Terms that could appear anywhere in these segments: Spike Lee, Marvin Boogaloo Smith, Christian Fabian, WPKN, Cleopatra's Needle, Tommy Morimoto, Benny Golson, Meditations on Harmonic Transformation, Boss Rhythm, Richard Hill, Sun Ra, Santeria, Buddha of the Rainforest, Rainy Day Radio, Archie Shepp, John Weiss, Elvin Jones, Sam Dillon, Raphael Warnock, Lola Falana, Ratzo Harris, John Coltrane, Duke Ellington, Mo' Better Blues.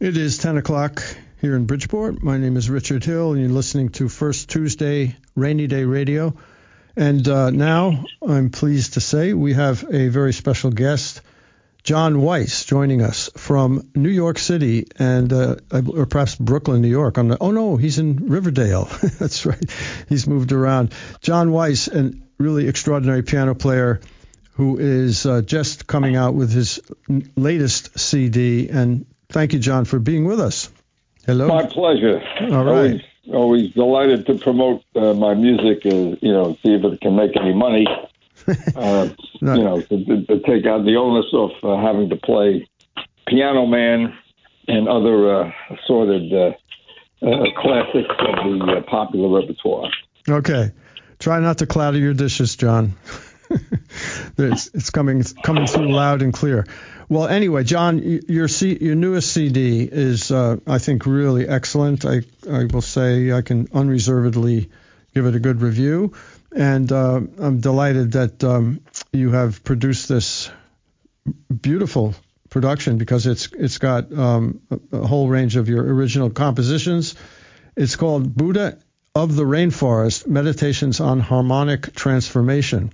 It is 10 o'clock here in Bridgeport. My name is Richard Hill, and you're listening to First Tuesday Rainy Day Radio. And now I'm pleased to say we have a very special guest, John Weiss, joining us from New York City and or perhaps Brooklyn, New York. He's in Riverdale. That's right. He's moved around. John Weiss, a really extraordinary piano player who is just coming out with his latest CD. And thank you, John, for being with us. Hello. My pleasure. All right. Always delighted to promote my music and, see if it can make any money. To take out the onus of having to play Piano Man and other assorted classics of the popular repertoire. Okay. Try not to clatter your dishes, John. It's coming through loud and clear. Well, anyway, John, your newest CD is, I think, really excellent. I will say I can unreservedly give it a good review. And I'm delighted that you have produced this beautiful production, because it's got a whole range of your original compositions. It's called Buddha of the Rainforest, Meditations on Harmonic Transformation.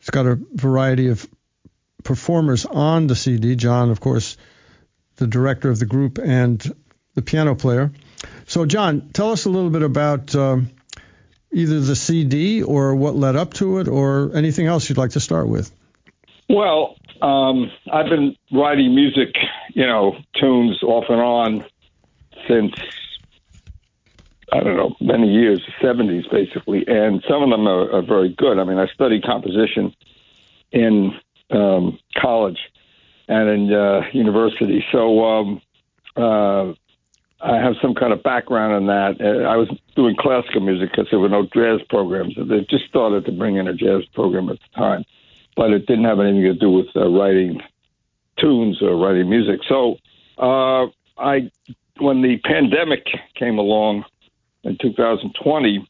It's got a variety of performers on the CD. John, of course, the director of the group and the piano player. So, John, tell us a little bit about either the CD or what led up to it, or anything else you'd like to start with. Well, I've been writing music, tunes off and on since, I don't know, many years, 70s basically, and some of them are very good. I mean, I studied composition in college and in university, so I have some kind of background in that. I was doing classical music because there were no jazz programs. They just started to bring in a jazz program at the time, but it didn't have anything to do with writing tunes or writing music. So when the pandemic came along in 2020,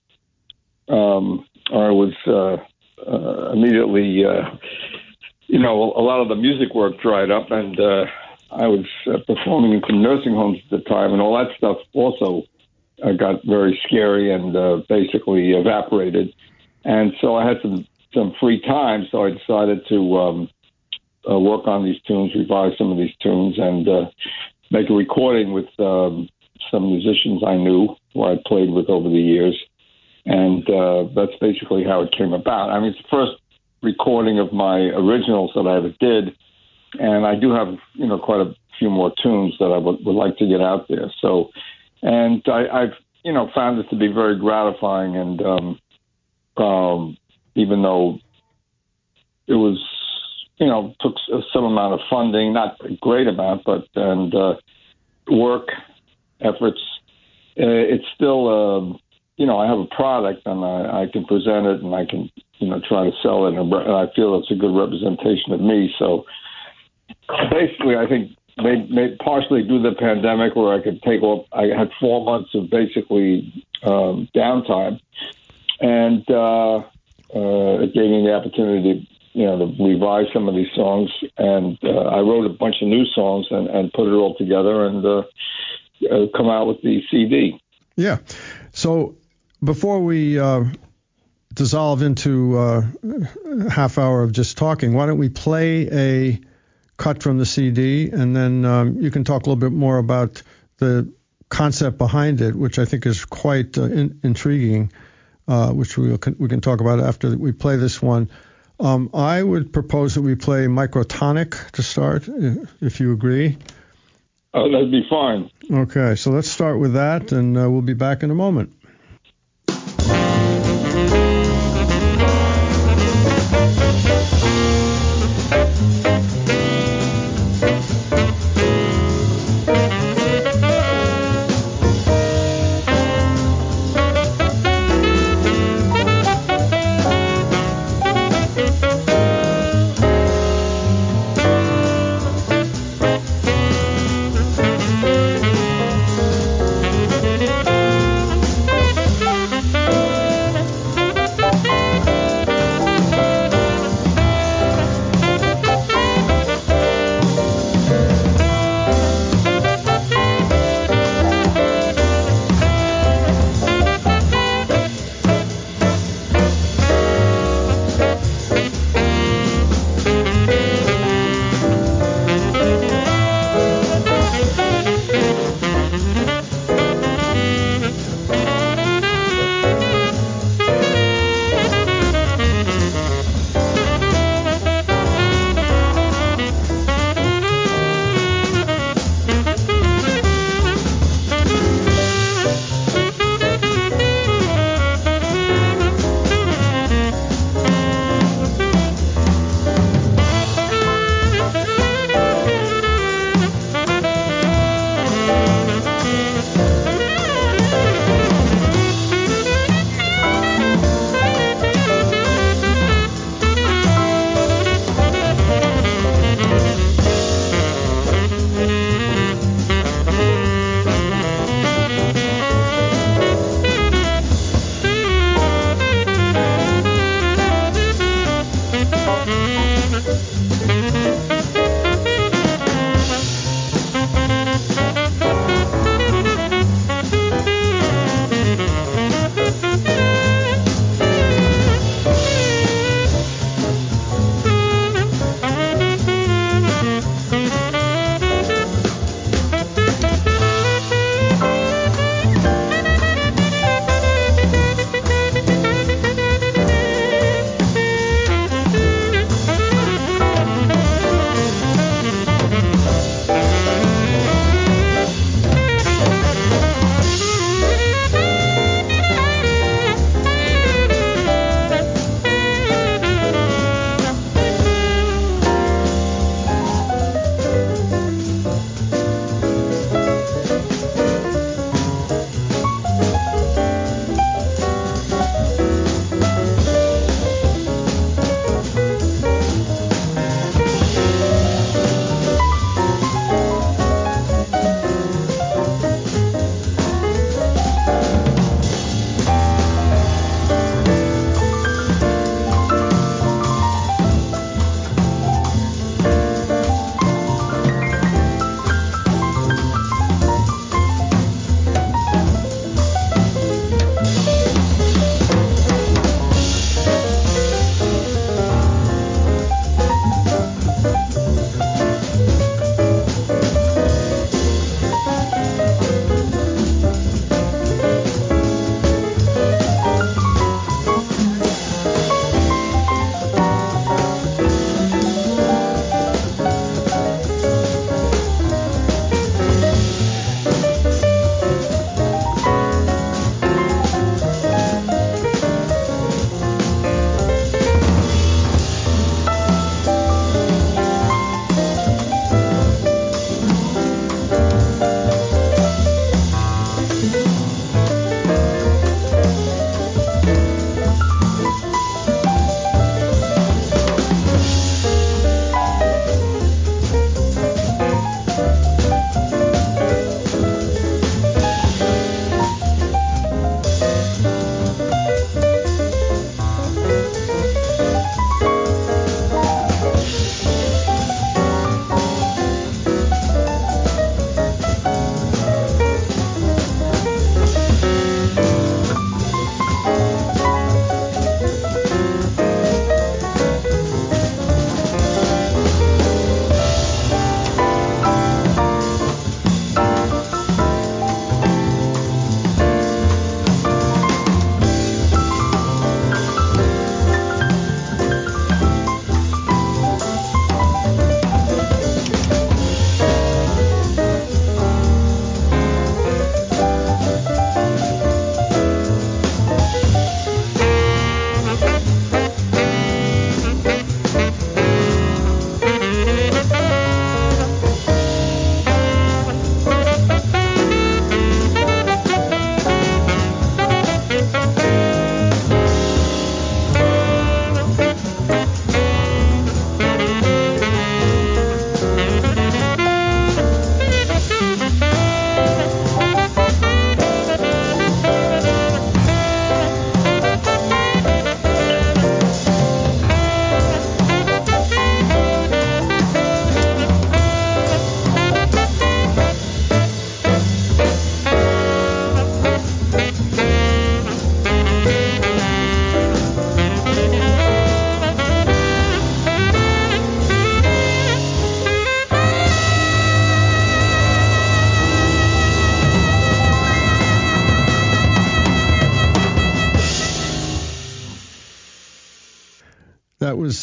I was immediately, a lot of the music work dried up, and I was performing in some nursing homes at the time, and all that stuff also got very scary and basically evaporated. And so I had some free time, so I decided to work on these tunes, revise some of these tunes, and make a recording with some musicians I knew who I played with over the years. And that's basically how it came about. I mean, it's the first recording of my originals that I ever did. And I do have, quite a few more tunes that I would like to get out there. So, and I've, found this to be very gratifying. And even though it was, took some amount of funding, not a great amount, but work efforts, it's still, I have a product, and I can present it, and I can, try to sell it, and I feel it's a good representation of me. So. Basically, I think they partially due to the pandemic, where I could take off. I had 4 months of basically downtime, and it gave me the opportunity, to revise some of these songs. And I wrote a bunch of new songs and put it all together and come out with the CD. Yeah. So before we dissolve into a half hour of just talking, why don't we play a cut from the CD, and then you can talk a little bit more about the concept behind it, which I think is quite intriguing, which we can talk about after we play this one. I would propose that we play Microtonic to start, if you agree. Oh, that'd be fine. Okay, so let's start with that, and we'll be back in a moment.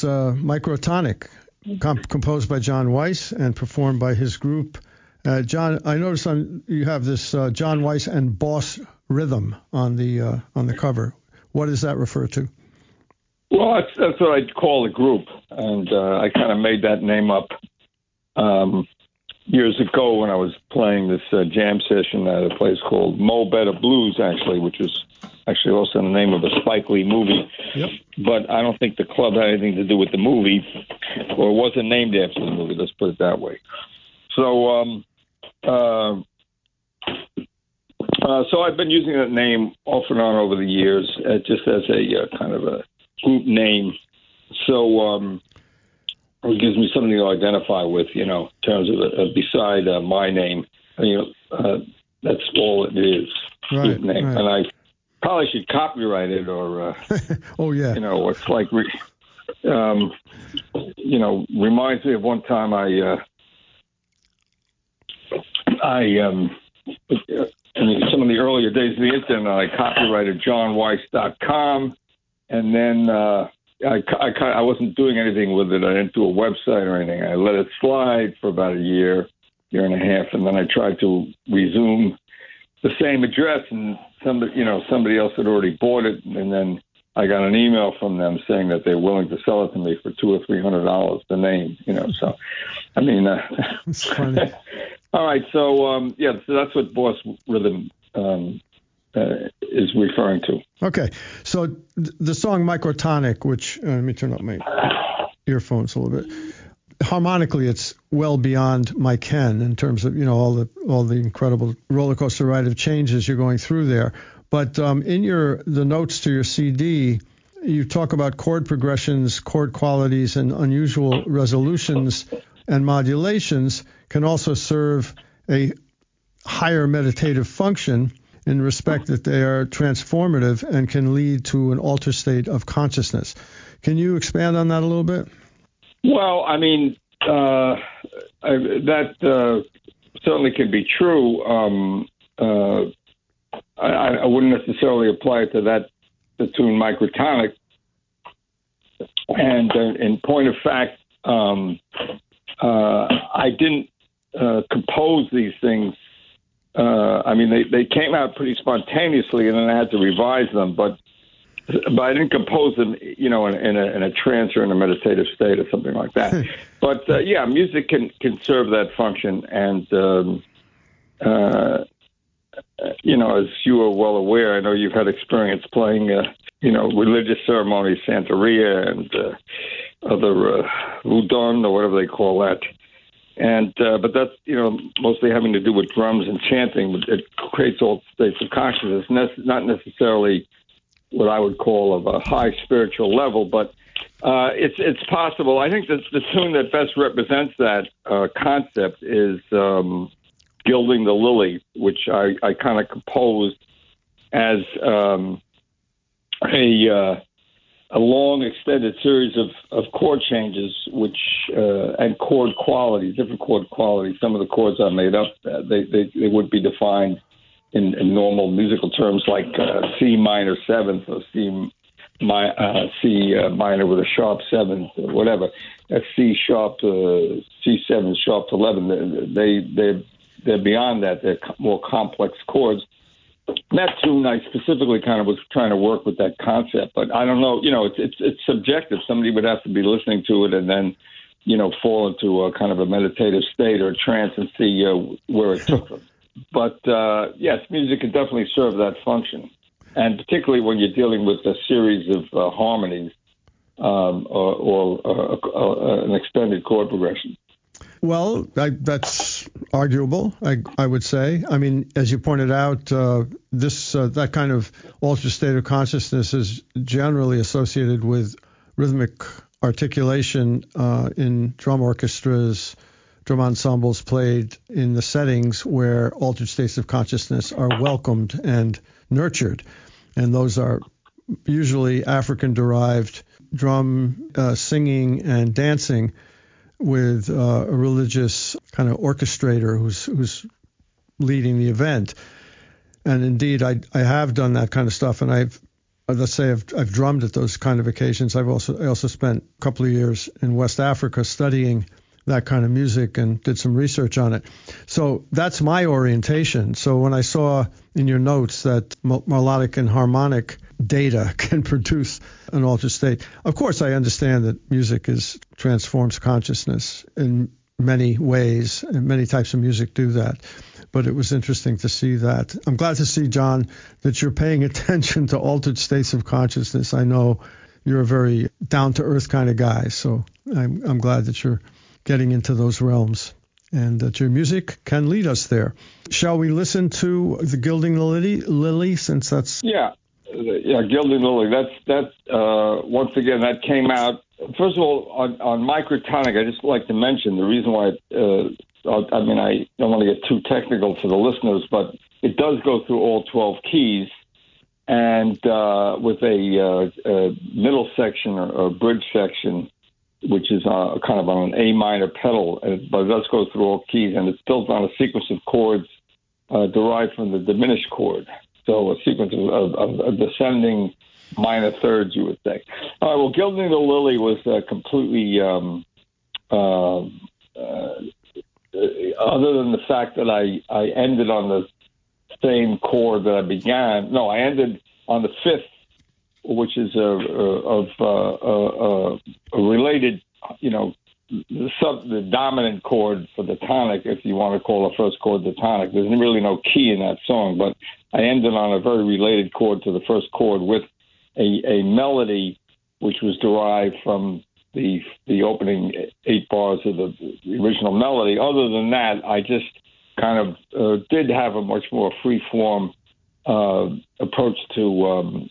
was Microtonic, composed by John Weiss and performed by his group. John, I noticed you have this John Weiss and Boss Rhythm on the cover. What does that refer to? Well, that's what I'd call the group, and I kind of made that name up years ago when I was playing this jam session at a place called Mo' Better Blues, actually, which is actually also the name of a Spike Lee movie. Yep. But I don't think the club had anything to do with the movie, or it wasn't named after the movie, let's put it that way. So so I've been using that name off and on over the years, just as a kind of a group name. So it gives me something to identify with, you know, in terms of beside my name. You know, that's all it is, right, group name. Right. And I probably should copyright it or, oh, yeah. You know, it's like, you know, reminds me of one time I in some of the earlier days of the internet, I copyrighted johnweiss.com, and then I wasn't doing anything with it. I didn't do a website or anything. I let it slide for about a year and a half, and then I tried to resume the same address, and somebody else had already bought it, and then I got an email from them saying that they're willing to sell it to me for $200 or $300 the name, you know. So, I mean, that's funny. All right, so so that's what Boss Rhythm is referring to. Okay, so the song Microtonic, which let me turn up my earphones a little bit. Harmonically, it's well beyond my ken in terms of, you know, all the incredible roller coaster ride of changes you're going through there. But in the notes to your CD, you talk about chord progressions, chord qualities, and unusual resolutions. And modulations can also serve a higher meditative function in respect that they are transformative and can lead to an altered state of consciousness. Can you expand on that a little bit? Well, I mean, that certainly can be true. I wouldn't necessarily apply it to the tune Microtonic. And in point of fact, I didn't compose these things. I mean, they came out pretty spontaneously, and then I had to revise them. But I didn't compose them, you know, in a trance or in a meditative state or something like that. But music can serve that function, and you know, as you are well aware, I know you've had experience playing, you know, religious ceremonies, Santeria, and other Udon or whatever they call that, and but that's, you know, mostly having to do with drums and chanting. It creates all states of consciousness, not necessarily what I would call of a high spiritual level, but it's possible. I think that the tune that best represents that concept is Gilding the Lily, which I kind of composed as a long extended series of chord changes, which and chord qualities, different chord qualities. Some of the chords I made up, they would be defined in normal musical terms, like C minor seventh or C minor with a sharp seventh or whatever. That's C sharp to C7 sharp to 11. They're beyond that. They're more complex chords. That tune, I specifically kind of was trying to work with that concept, but I don't know. You know, it's subjective. Somebody would have to be listening to it and then, you know, fall into a kind of a meditative state or a trance and see where it took them. But yes, music can definitely serve that function, and particularly when you're dealing with a series of harmonies or an extended chord progression. Well, that's arguable, I would say. I mean, as you pointed out, that kind of altered state of consciousness is generally associated with rhythmic articulation in drum orchestras, drum ensembles played in the settings where altered states of consciousness are welcomed and nurtured. And those are usually African-derived drum singing and dancing with a religious kind of orchestrator who's leading the event. And indeed, I have done that kind of stuff, and I've Let's say I've drummed at those kind of occasions. I also spent a couple of years in West Africa studying that kind of music and did some research on it. So that's my orientation. So when I saw in your notes that melodic and harmonic data can produce an altered state, of course I understand that music transforms consciousness in many ways, and many types of music do that. But it was interesting to see that. I'm glad to see, John, that you're paying attention to altered states of consciousness. I know you're a very down-to-earth kind of guy, so I'm glad that you're getting into those realms and that your music can lead us there. Shall we listen to the Gilding the Lily, since that's... Yeah, Gilding the Lily. That once again, that came out. First of all, on microtonic, I just like to mention the reason why... I don't want to get too technical for the listeners, but it does go through all 12 keys, and with a middle section or bridge section, which is kind of on an A minor pedal, but it does go through all keys, and it's built on a sequence of chords derived from the diminished chord. So a sequence of descending minor thirds, you would say. All right, well, Gilding the Lily was completely... other than the fact that I ended on the same chord that I began. No, I ended on the fifth, which is a related, the dominant chord for the tonic, if you want to call the first chord the tonic. There's really no key in that song, but I ended on a very related chord to the first chord with a melody which was derived from the opening 8 bars of the original melody. Other than that, I just kind of did have a much more free-form approach to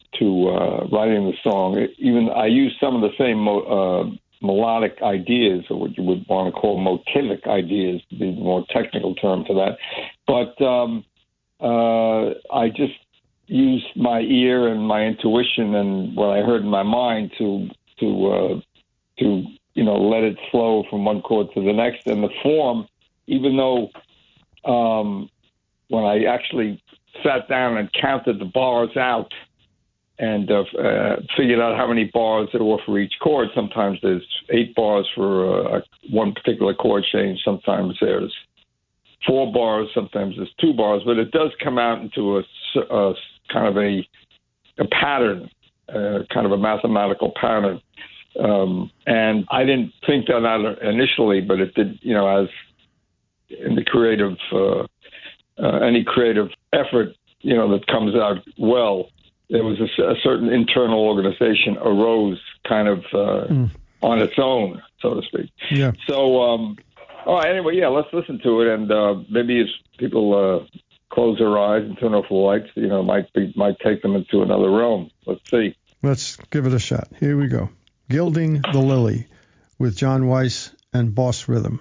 writing the song. I used some of the same melodic ideas, or what you would want to call motivic ideas, the more technical term for that. But I just used my ear and my intuition and what I heard in my mind to let it flow from one chord to the next. And the form, even though when I actually sat down and counted the bars out and figured out how many bars there were for each chord, sometimes there's 8 bars for one particular chord change, sometimes there's 4 bars, sometimes there's 2 bars, but it does come out into a kind of a pattern, kind of a mathematical pattern. And I didn't think that out initially, but it did, as in the creative, any creative effort, that comes out well, there was a certain internal organization arose kind of on its own, so to speak. Yeah. So, all right, anyway, yeah, let's listen to it. And maybe if people close their eyes and turn off the lights, might take them into another realm. Let's see. Let's give it a shot. Here we go. Gilding the Lily with John Weiss and Boss Rhythm.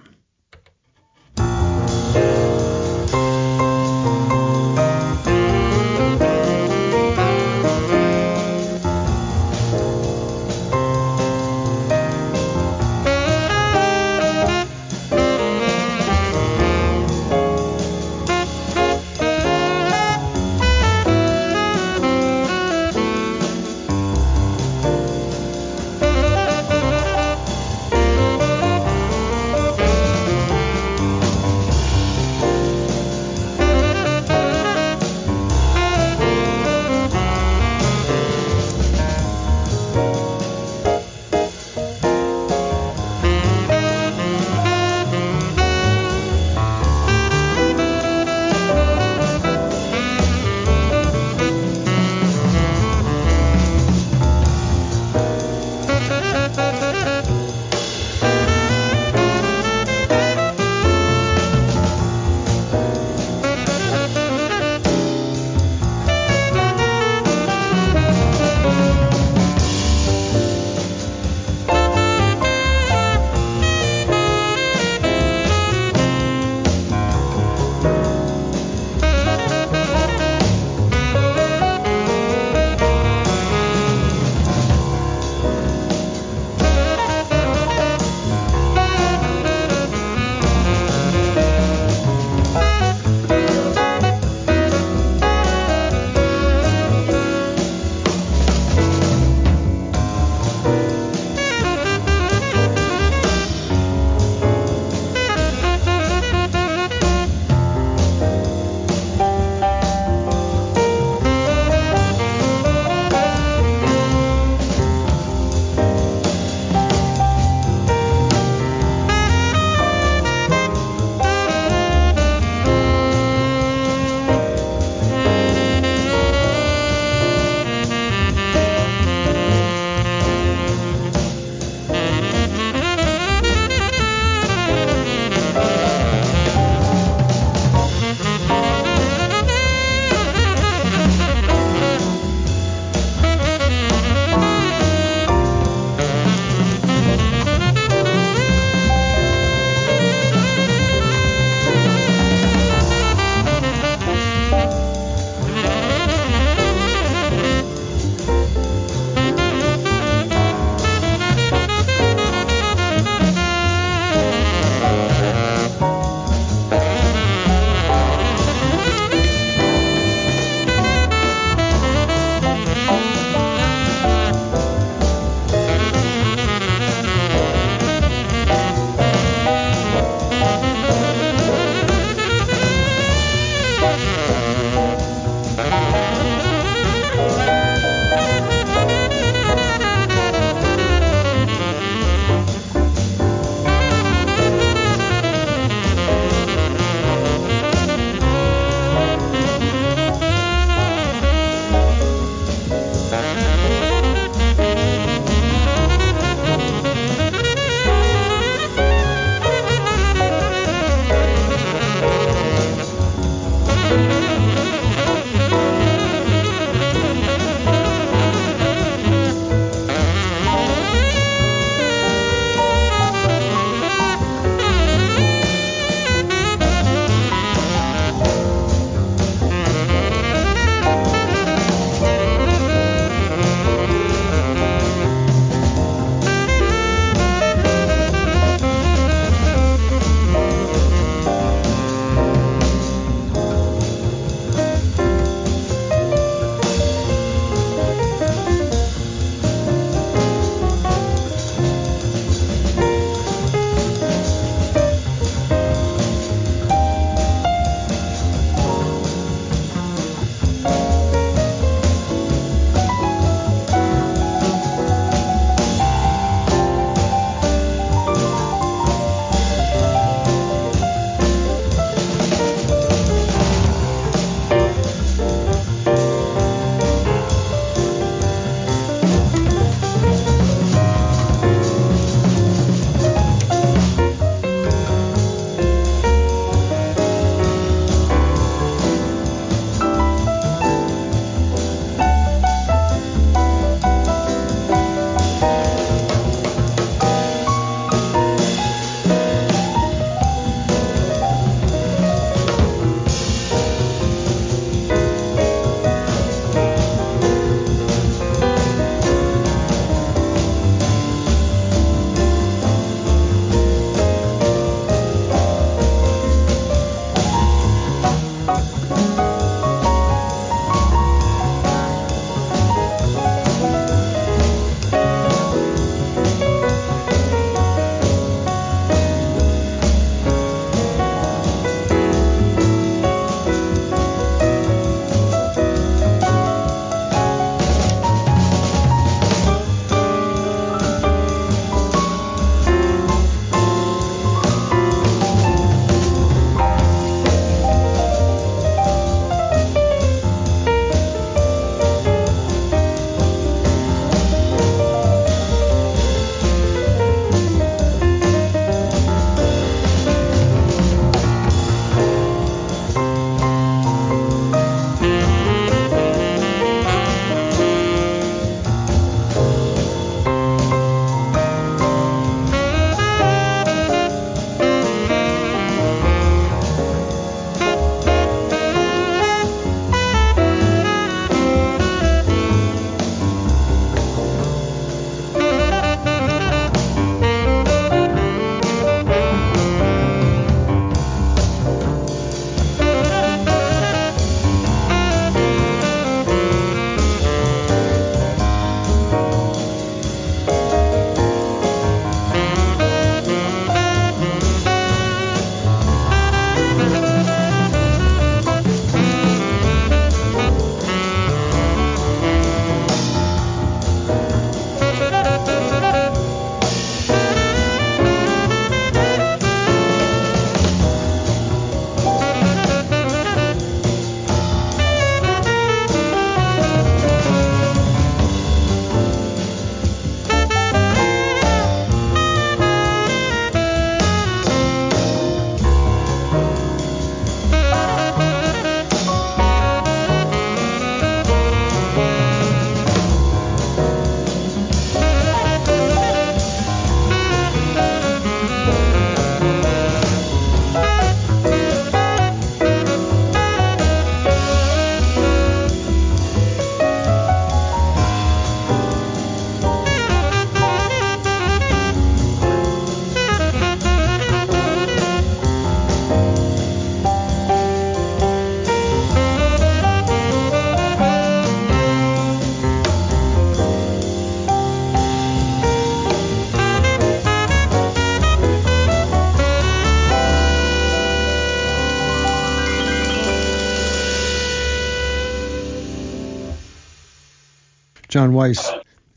John Weiss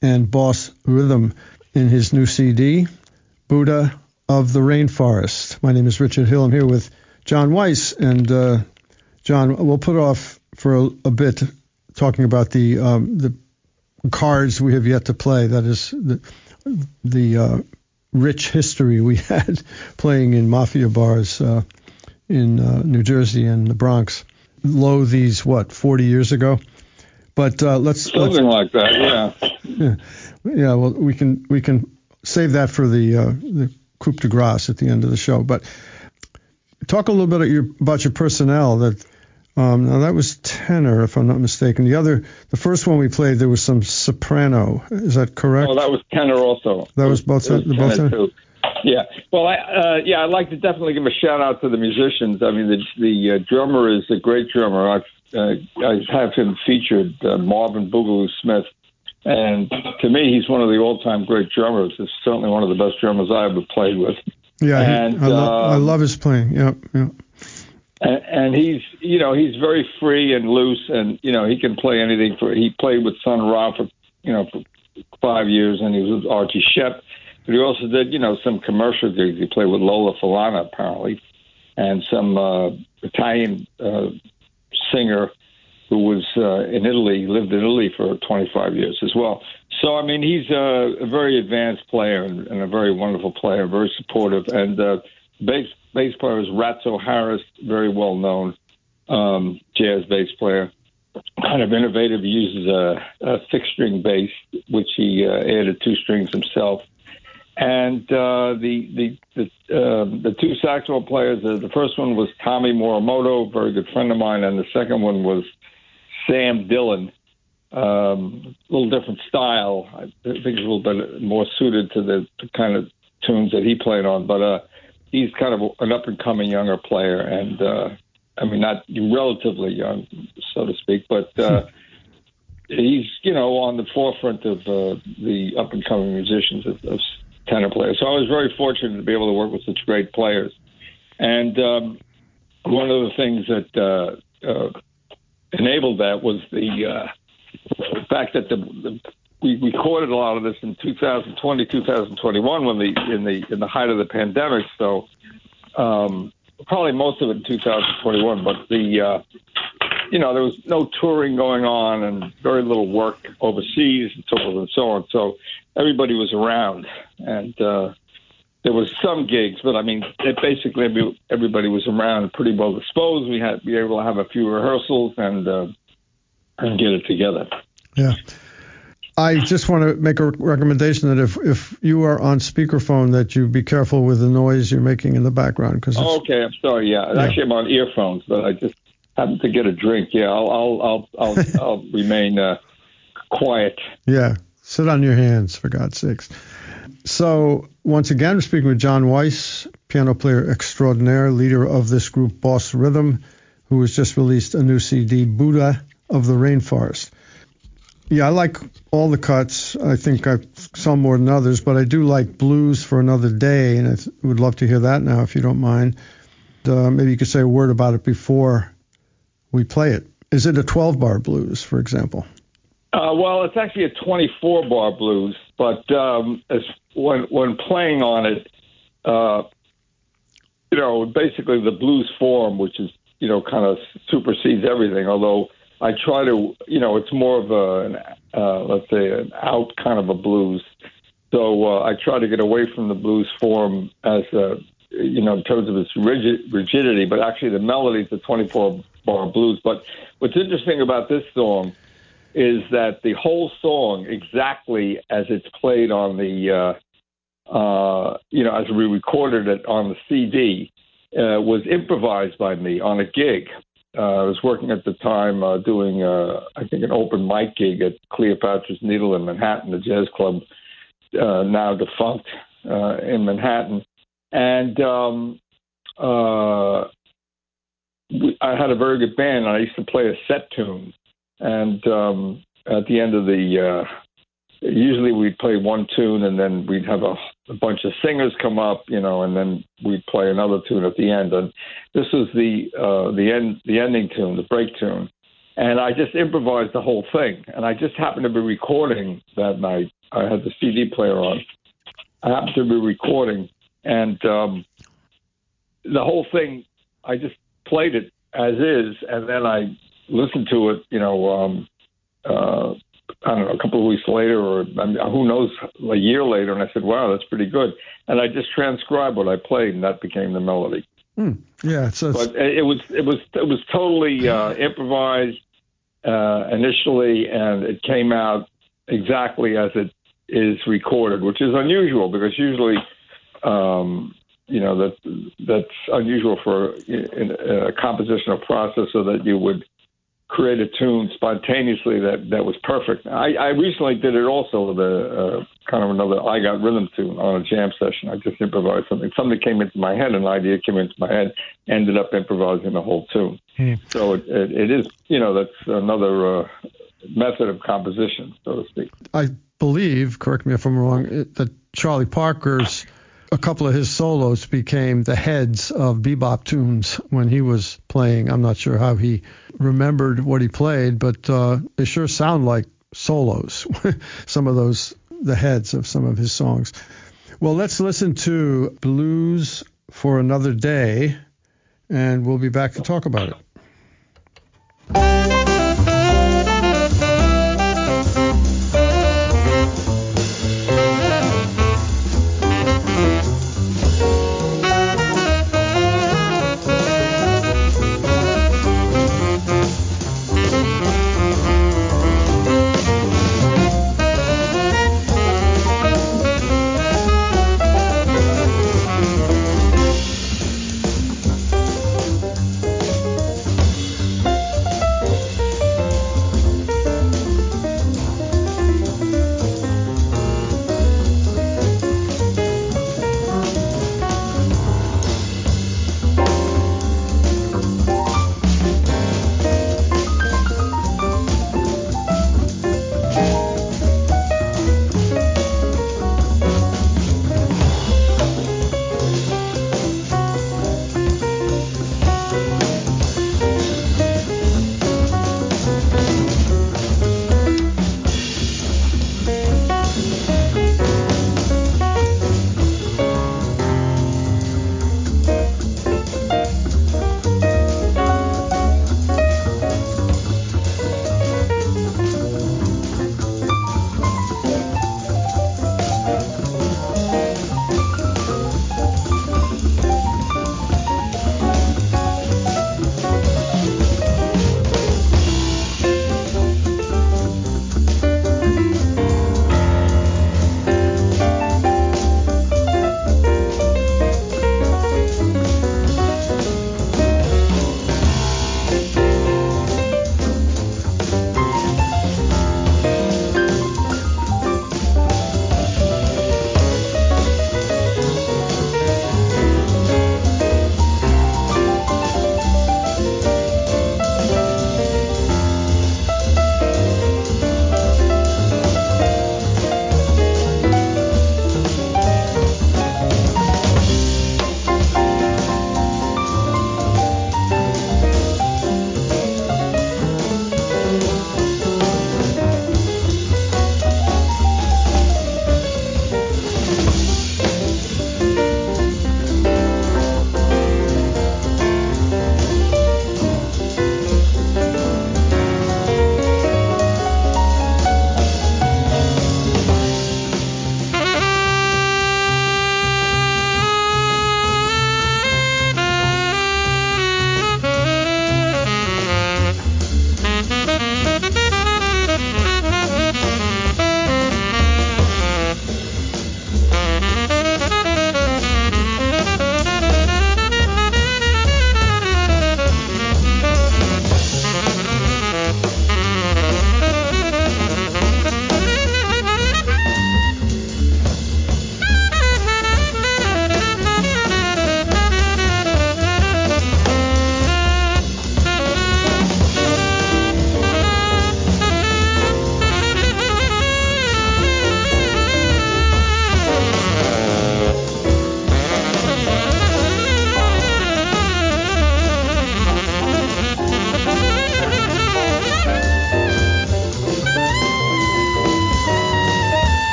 and Boss Rhythm in his new CD, Buddha of the Rainforest. My name is Richard Hill. I'm here with John Weiss. And John, we'll put off for a bit talking about the cards we have yet to play. That is the rich history we had playing in mafia bars in New Jersey and the Bronx. Low these, 40 years ago? But let's, like that, yeah. Well, we can save that for the coup de grace at the end of the show. But talk a little bit about your personnel. That now that was tenor, if I'm not mistaken. The first one we played, there was some soprano. Is that correct? Oh, that was tenor also. That was both. Both tenor. Yeah. Well, I'd like to definitely give a shout out to the musicians. I mean, the drummer is a great drummer. I have him featured, Marvin Boogaloo Smith, and to me, he's one of the all-time great drummers. He's certainly one of the best drummers I ever played with. Yeah, and I love his playing. Yep. And he's very free and loose, and he can play anything. He played with Sun Ra for 5 years, and he was with Archie Shepp, but he also did some commercial gigs. He played with Lola Falana apparently, and some Italian singer who was in Italy, lived in Italy for 25 years as well. So, I mean, he's a very advanced player and a very wonderful player, very supportive. And bass player is Ratzo Harris, very well-known jazz bass player, kind of innovative. He uses a six-string bass, which he added two strings himself. And the two saxophone players, the first one was Tommy Morimoto, a very good friend of mine, and the second one was Sam Dillon. A little different style. I think it's a little bit more suited to the kind of tunes that he played on, but he's kind of an up-and-coming younger player, and not relatively young, so to speak, but he's, on the forefront of the up-and-coming musicians of tenor player. So I was very fortunate to be able to work with such great players. And one of the things that enabled that was the fact that we recorded a lot of this in 2020, 2021, in the height of the pandemic. So probably most of it in 2021, but there was no touring going on and very little work overseas and so forth and so on. So everybody was around, and there was some gigs, but basically everybody was around and pretty well disposed. We had to be able to have a few rehearsals and get it together. Yeah. I just want to make a recommendation that if you are on speakerphone, that you be careful with the noise you're making in the background. Okay, I'm sorry, yeah. Actually, I'm on earphones, but I just happened to get a drink. Yeah, I'll remain quiet. Yeah. Sit on your hands, for God's sakes. So, once again, we're speaking with John Weiss, piano player extraordinaire, leader of this group, Boss Rhythm, who has just released a new CD, Buddha of the Rainforest. Yeah, I like all the cuts. I think some more than others, but I do like Blues for Another Day, and I would love to hear that now, if you don't mind. Maybe you could say a word about it before we play it. Is it a 12-bar blues, for example? Well, it's actually a 24-bar blues, but when playing on it, basically the blues form, which is, kind of supersedes everything, although I try to, it's more of an out kind of a blues. So I try to get away from the blues form as in terms of its rigidity, but actually the melody is the 24-bar blues. But what's interesting about this song is that the whole song, exactly as it's played on the, as we recorded it on the CD, was improvised by me on a gig. I was working at the time doing, I think, an open mic gig at Cleopatra's Needle in Manhattan, the jazz club now defunct in Manhattan. And I had a very good band, and I used to play a set tune. And at the end of usually we'd play one tune, and then we'd have a bunch of singers come up, and then we'd play another tune at the end. And this was the ending tune, the break tune. And I just improvised the whole thing. And I just happened to be recording that night. I had the CD player on. I happened to be recording. And the whole thing, I just played it as is. And then I listened to it, you know, I don't know, a couple of weeks later or who knows, a year later. And I said, wow, that's pretty good. And I just transcribed what I played, and that became the melody. Mm. Yeah. So but it was totally improvised initially, and it came out exactly as it is recorded, which is unusual because usually, you know, that's unusual for a compositional process, so that you would create a tune spontaneously that was perfect. I recently did it also with a kind of another I Got Rhythm tune on a jam session. I just improvised something. Something came into my head, an idea came into my head, ended up improvising the whole tune. Mm. So it is, you know, that's another method of composition, so to speak. I believe, correct me if I'm wrong, that Charlie Parker's, a couple of his solos became the heads of bebop tunes when he was playing. I'm not sure how he remembered what he played, but they sure sound like solos, some of those, the heads of some of his songs. Well, let's listen to Blues for Another Day, and we'll be back to talk about it.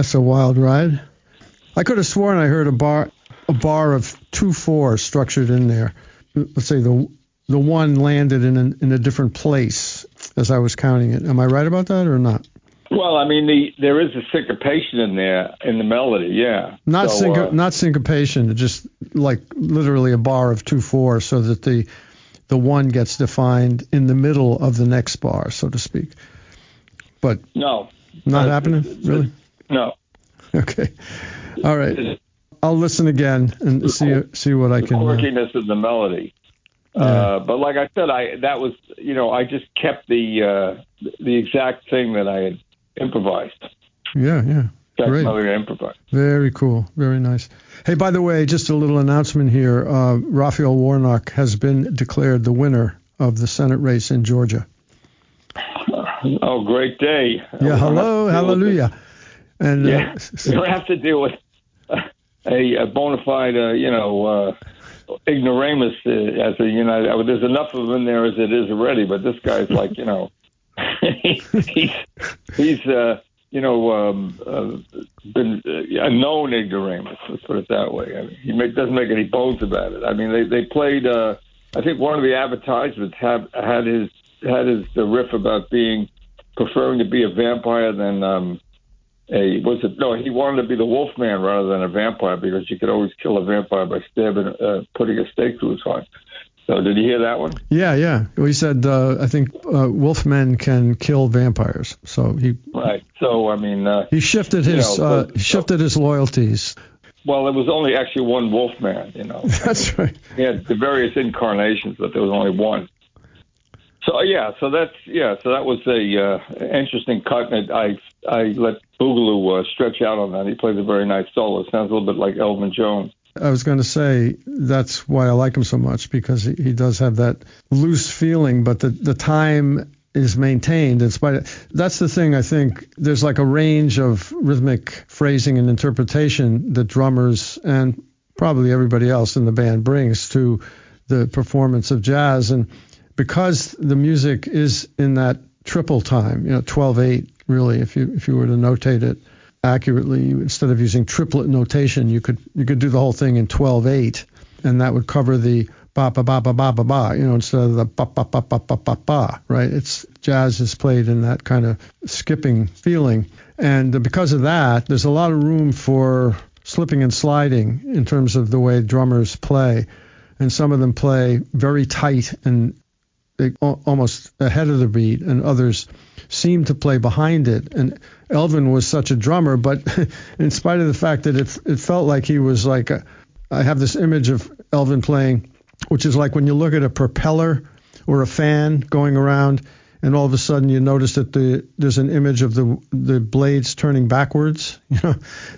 That's a wild ride. I could have sworn I heard a bar of 2/4 structured in there. Let's say the one landed in a different place as I was counting it. Am I right about that or not? Well, I mean, there is a syncopation in there in the melody, yeah. Not syncopation, just like literally a bar of 2/4, so that the one gets defined in the middle of the next bar, so to speak. But no, not happening, really. No. Okay. All right. I'll listen again and see what I can. The quirkiness of the melody. Yeah. But like I said, I just kept the exact thing that I had improvised. Yeah. Great. Very cool. Very nice. Hey, by the way, just a little announcement here. Raphael Warnock has been declared the winner of the Senate race in Georgia. Oh, great day. Yeah, hello, hallelujah. And yeah, you don't have to deal with a bona fide, ignoramus. There's enough of them there as it is already, but this guy's like, he's been a known ignoramus. Let's put it that way. I mean, doesn't make any bones about it. I mean, they played. I think one of the advertisements had the riff about preferring to be a vampire than he wanted to be the Wolfman rather than a vampire, because you could always kill a vampire by putting a stake through his heart. So did you hear that one? Yeah. He said, I think wolfmen can kill vampires. So he right. So I mean, he shifted his his loyalties. Well, there was only actually one wolfman. That's right. He had the various incarnations, but there was only one. So yeah, so that was a interesting cut, and I let Boogaloo stretch out on that. He plays a very nice solo. It sounds a little bit like Elvin Jones. I was going to say that's why I like him so much, because he does have that loose feeling, but the time is maintained in spite of. That's the thing, I think. There's like a range of rhythmic phrasing and interpretation that drummers and probably everybody else in the band brings to the performance of jazz, and because the music is in that triple time, 12/8 really, if you were to notate it accurately, instead of using triplet notation, you could do the whole thing in 12/8, and that would cover the ba ba ba ba ba ba ba, instead of the ba ba ba ba ba ba ba, right? It's jazz is played in that kind of skipping feeling, and because of that, there's a lot of room for slipping and sliding in terms of the way drummers play, and some of them play very tight and almost ahead of the beat, and others seem to play behind it. And Elvin was such a drummer, but in spite of the fact that it felt like he was like, I have this image of Elvin playing, which is like when you look at a propeller or a fan going around, and all of a sudden you notice that there's an image of the blades turning backwards,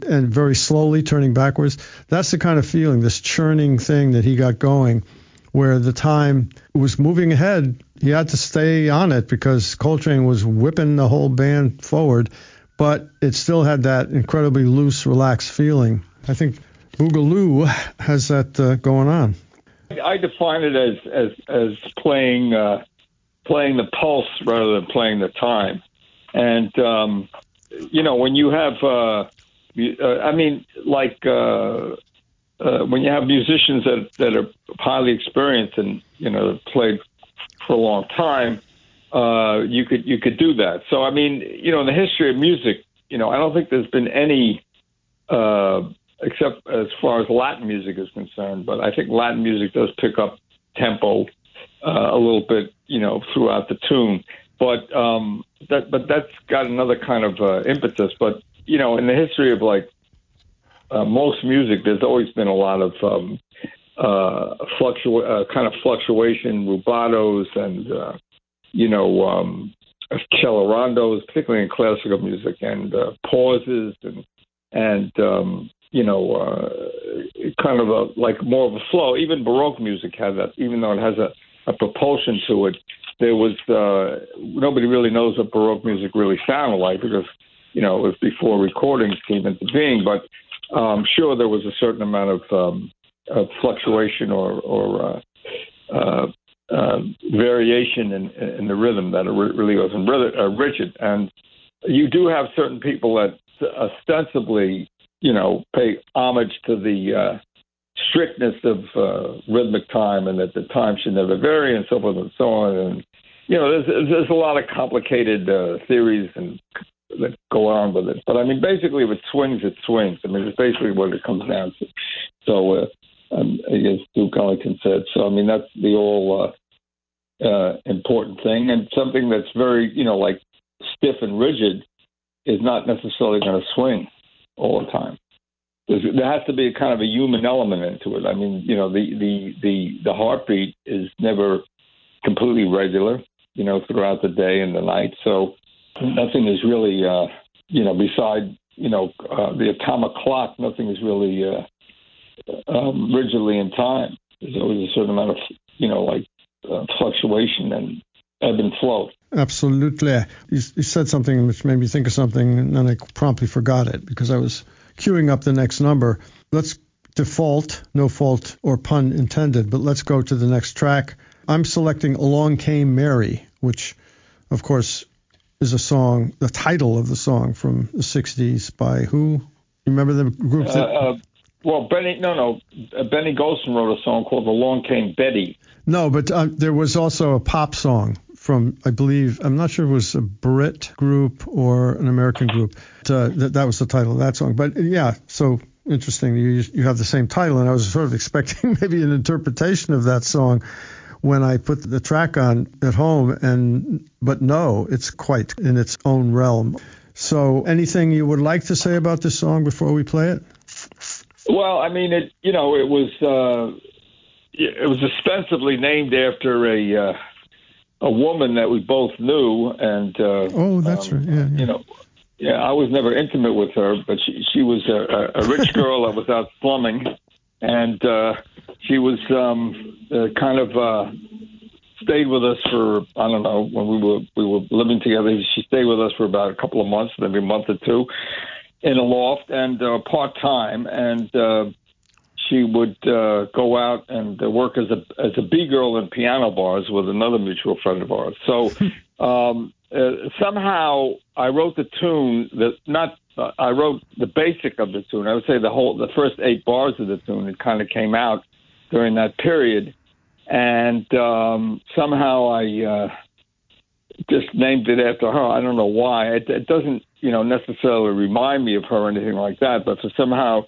and very slowly turning backwards. That's the kind of feeling, this churning thing that he got going, where the time was moving ahead. He had to stay on it because Coltrane was whipping the whole band forward, but it still had that incredibly loose, relaxed feeling. I think Boogaloo has that going on. I define it as playing the pulse rather than playing the time. And, when you have, when you have musicians that are highly experienced and played for a long time, you could do that. So I mean, in the history of music, I don't think there's been any, except as far as Latin music is concerned. But I think Latin music does pick up tempo a little bit, throughout the tune. But that's got another kind of impetus. But in the history of like. Most music, there's always been a lot of fluctuation, rubatos and, accelerandos, particularly in classical music, and pauses and more of a flow. Even Baroque music had that, even though it has a propulsion to it. There was nobody really knows what Baroque music really sounded like because, it was before recordings came into being, but I'm sure there was a certain amount of fluctuation or variation in the rhythm that it really wasn't rigid. And you do have certain people that ostensibly, you know, pay homage to the strictness of rhythmic time, and that the time should never vary, and so forth and so on. And you know, there's a lot of complicated theories and that go on with it. But I mean, basically, if it swings, it swings. I mean, it's basically what it comes down to. So, as Duke Ellington said, so I mean, that's the all important thing, and something that's very, you know, like stiff and rigid is not necessarily going to swing all the time. There has to be a kind of a human element into it. I mean, you know, the heartbeat is never completely regular, you know, throughout the day and the night. So nothing is really, you know, beside, you know, the atomic clock, nothing is really rigidly in time. There's always a certain amount of, you know, like fluctuation and ebb and flow. Absolutely. You said something which made me think of something, and then I promptly forgot it because I was queuing up the next number. Let's default, no fault or pun intended, but let's go to the next track. I'm selecting Along Came Mary, which, of course, is a song, the title of the song from the 60s by who? Remember the group? Benny Golson wrote a song called Along Came Betty. No, but there was also a pop song from, I believe, I'm not sure if it was a Brit group or an American group. That was the title of that song. But yeah, so interesting. You have the same title, and I was sort of expecting maybe an interpretation of that song when I put the track on at home, but no, it's quite in its own realm. So anything you would like to say about this song before we play it? Well, I mean, it was ostensibly named after a woman that we both knew, and that's right. Yeah, yeah. You know, yeah, I was never intimate with her, but she was a rich girl that was out slumming, and she was kind of stayed with us for, I don't know, when we were living together. She stayed with us for about a couple of months, maybe a month or two, in a loft and part time, and she would go out and work as a B-girl in piano bars with another mutual friend of ours. So somehow I wrote the tune, I wrote the basic of the tune. I would say the first 8 bars of the tune, it kind of came out during that period. And somehow I just named it after her. I don't know why. It doesn't, you know, necessarily remind me of her or anything like that, but somehow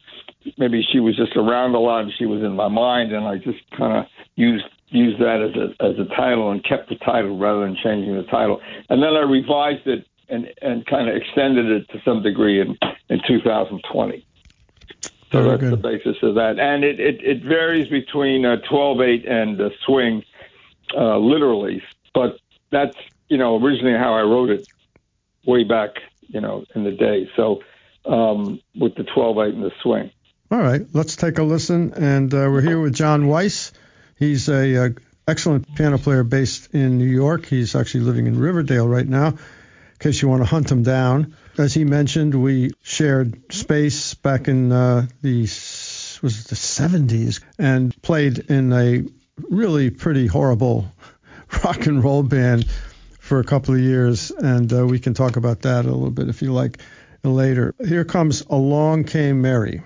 maybe she was just around a lot and she was in my mind, and I just kind of used that as a title and kept the title rather than changing the title. And then I revised it and kind of extended it to some degree in 2020. So that's good. The basis of that. And it varies between 12/8 and swing, literally. But that's, you know, originally how I wrote it way back, you know, in the day. So with the 12/8 and the swing. All right, let's take a listen, and we're here with John Weiss. He's an excellent piano player based in New York. He's actually living in Riverdale right now, in case you want to hunt him down. As he mentioned, we shared space back in the 70s, and played in a really pretty horrible rock and roll band for a couple of years, and we can talk about that a little bit if you like later. Here comes Along Came Mary.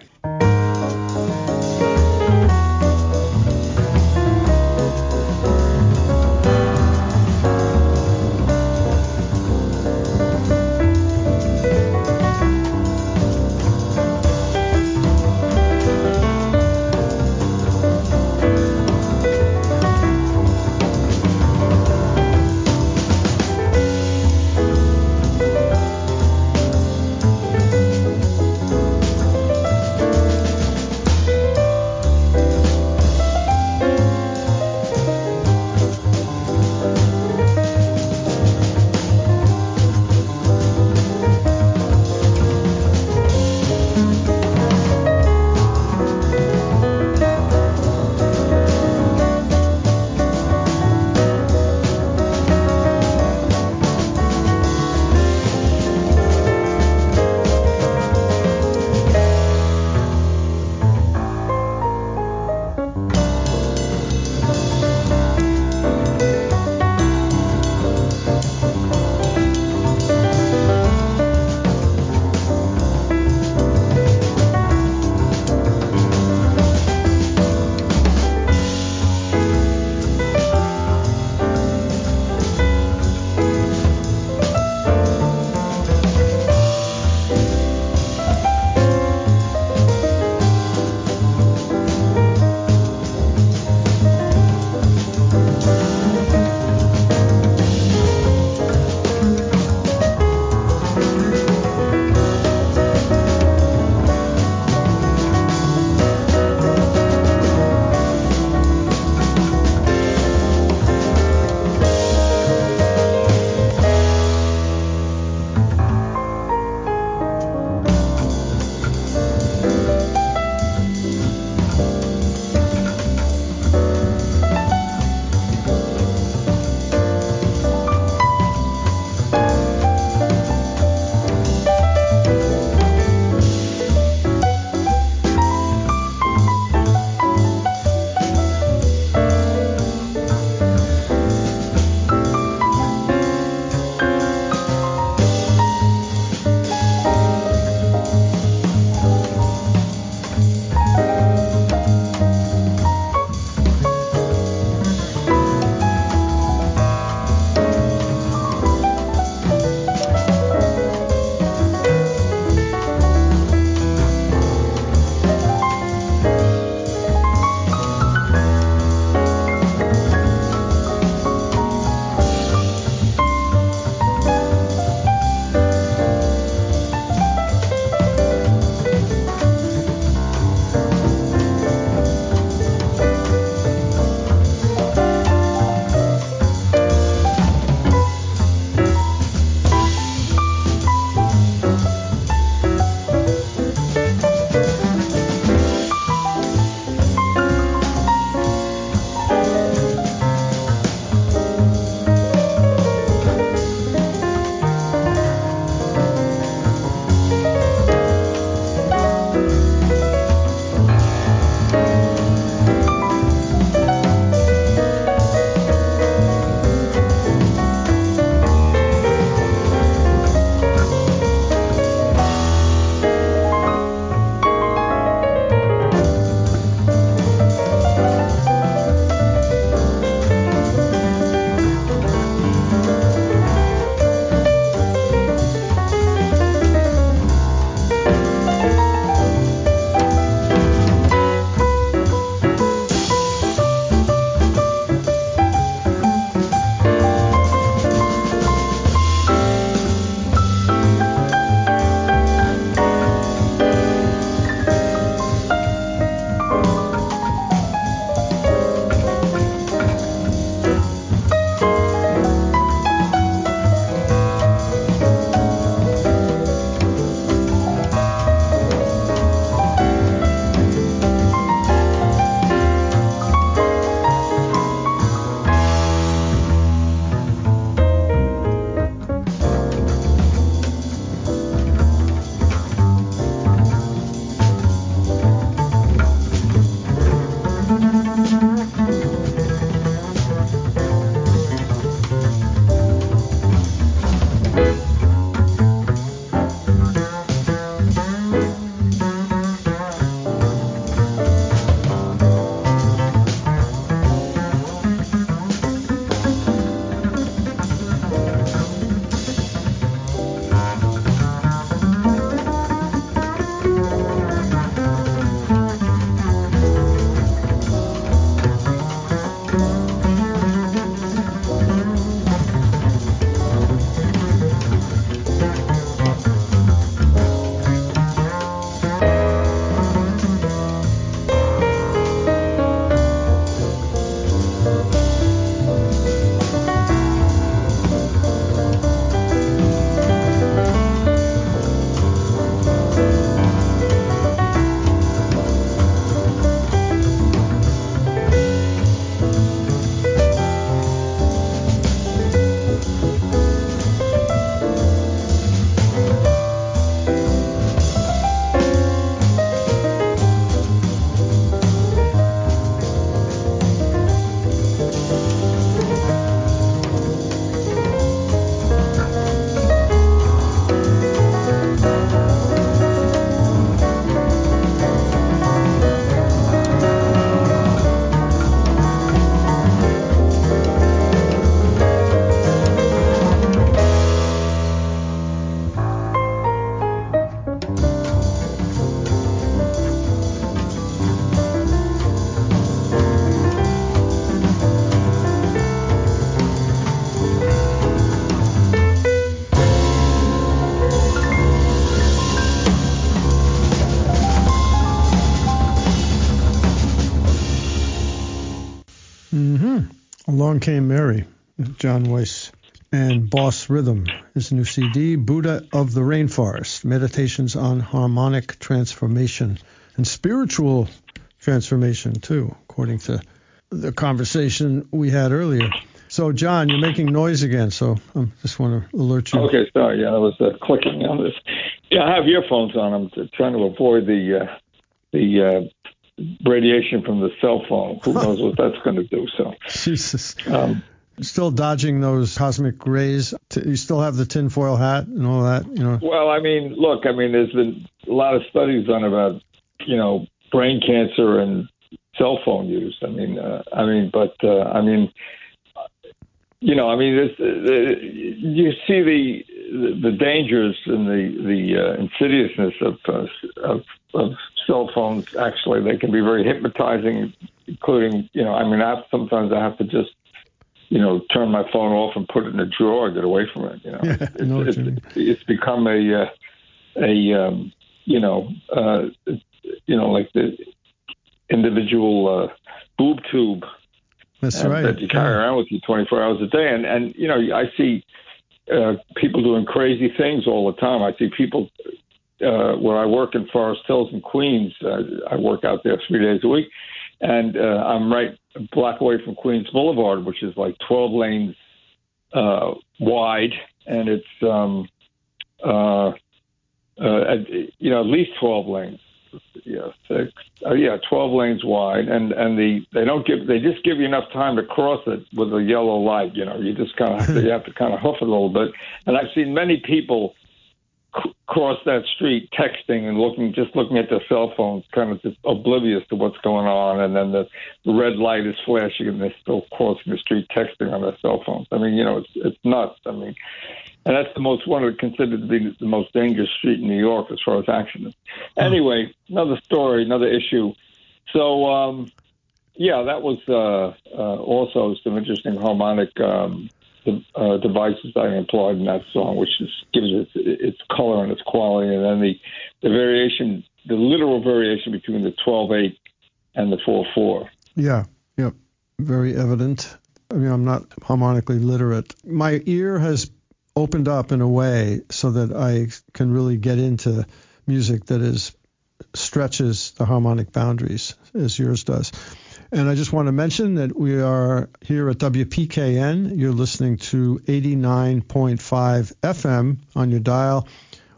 Along Came Mary, John Weiss, and Boss Rhythm, his new CD, Buddha of the Rainforest, Meditations on Harmonic Transformation and Spiritual Transformation, too, according to the conversation we had earlier. So, John, you're making noise again, so I just want to alert you. Okay, sorry. Yeah, I was clicking on this. Yeah, I have earphones on. I'm trying to avoid the radiation from the cell phone. Who knows what that's going to do? So, Jesus. Still dodging those cosmic rays. You still have the tinfoil hat and all that, you know. Well, I mean, look, I mean, there's been a lot of studies done about, you know, brain cancer and cell phone use. You see the dangers and the insidiousness of cell phones. Actually, they can be very hypnotizing, including, you know, I mean, sometimes I have to just, you know, turn my phone off and put it in a drawer and get away from it. You know, yeah, it's become like the individual boob tube. That's right. That you carry around with you 24 hours a day. And you know, I see people doing crazy things all the time. I see people when I work in Forest Hills in Queens, I work out there 3 days a week, and I'm right a block away from Queens Boulevard, which is like 12 lanes wide, and it's at least 12 lanes. Yeah, 12 lanes wide, and they just give you enough time to cross it with a yellow light. You know, you just kind of you have to kind of huff it a little bit. And I've seen many people cross that street texting and looking at their cell phones, kind of just oblivious to what's going on. And then the red light is flashing, and they're still crossing the street texting on their cell phones. I mean, you know, it's nuts. I mean, and that's considered to be the most dangerous street in New York as far as accidents. Anyway, another story, another issue. So, that was also some interesting harmonic devices I employed in that song, which gives it its color and its quality. And then the variation, the literal variation between the 12/8 and the 4/4. Yeah, yep, very evident. I mean, I'm not harmonically literate. My ear has opened up in a way so that I can really get into music that stretches the harmonic boundaries as yours does. And I just want to mention that we are here at WPKN. You're listening to 89.5 FM on your dial,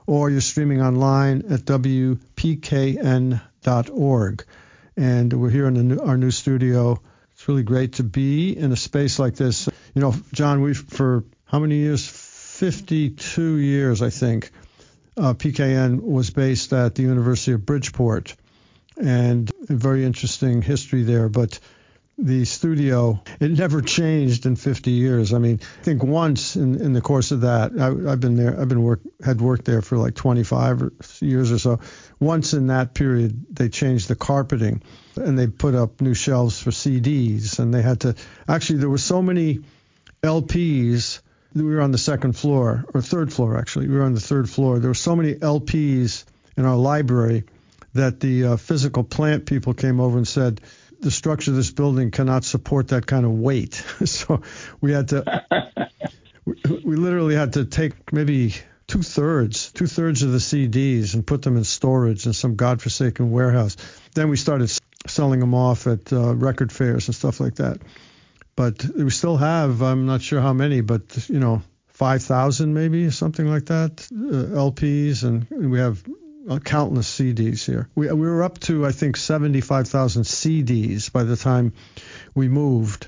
or you're streaming online at WPKN.org. And we're here in our new studio. It's really great to be in a space like this. You know, John, for how many years? 52 years, I think, PKN was based at the University of Bridgeport, and a very interesting history there. But the studio, it never changed in 50 years. I mean, I think once in the course of that, I've been there. I've been worked there for like 25 years or so. Once in that period, they changed the carpeting, and they put up new shelves for CDs, and they had to. Actually, there were so many LPs. We were on the second floor, or third floor, actually. We were on the third floor. There were so many LPs in our library that the physical plant people came over and said, the structure of this building cannot support that kind of weight. So we had to, we literally had to take maybe two-thirds of the CDs and put them in storage in some godforsaken warehouse. Then we started selling them off at record fairs and stuff like that. But we still have, I'm not sure how many, but, you know, 5,000 maybe, something like that, LPs, and we have countless CDs here. We were up to, I think, 75,000 CDs by the time we moved.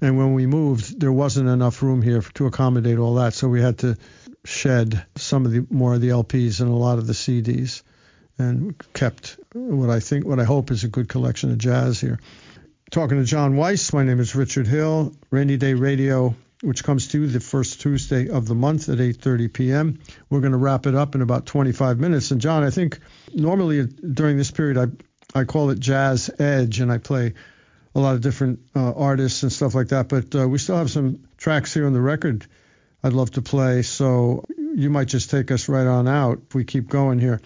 And when we moved, there wasn't enough room here to accommodate all that, so we had to shed some of the more of the LPs and a lot of the CDs, and kept what I hope is a good collection of jazz here. Talking to John Weiss. My name is Richard Hill. Rainy Day Radio, which comes to you the first Tuesday of the month at 8:30 p.m. We're going to wrap it up in about 25 minutes. And, John, I think normally during this period I call it Jazz Edge, and I play a lot of different artists and stuff like that. But we still have some tracks here on the record I'd love to play, so you might just take us right on out if we keep going here.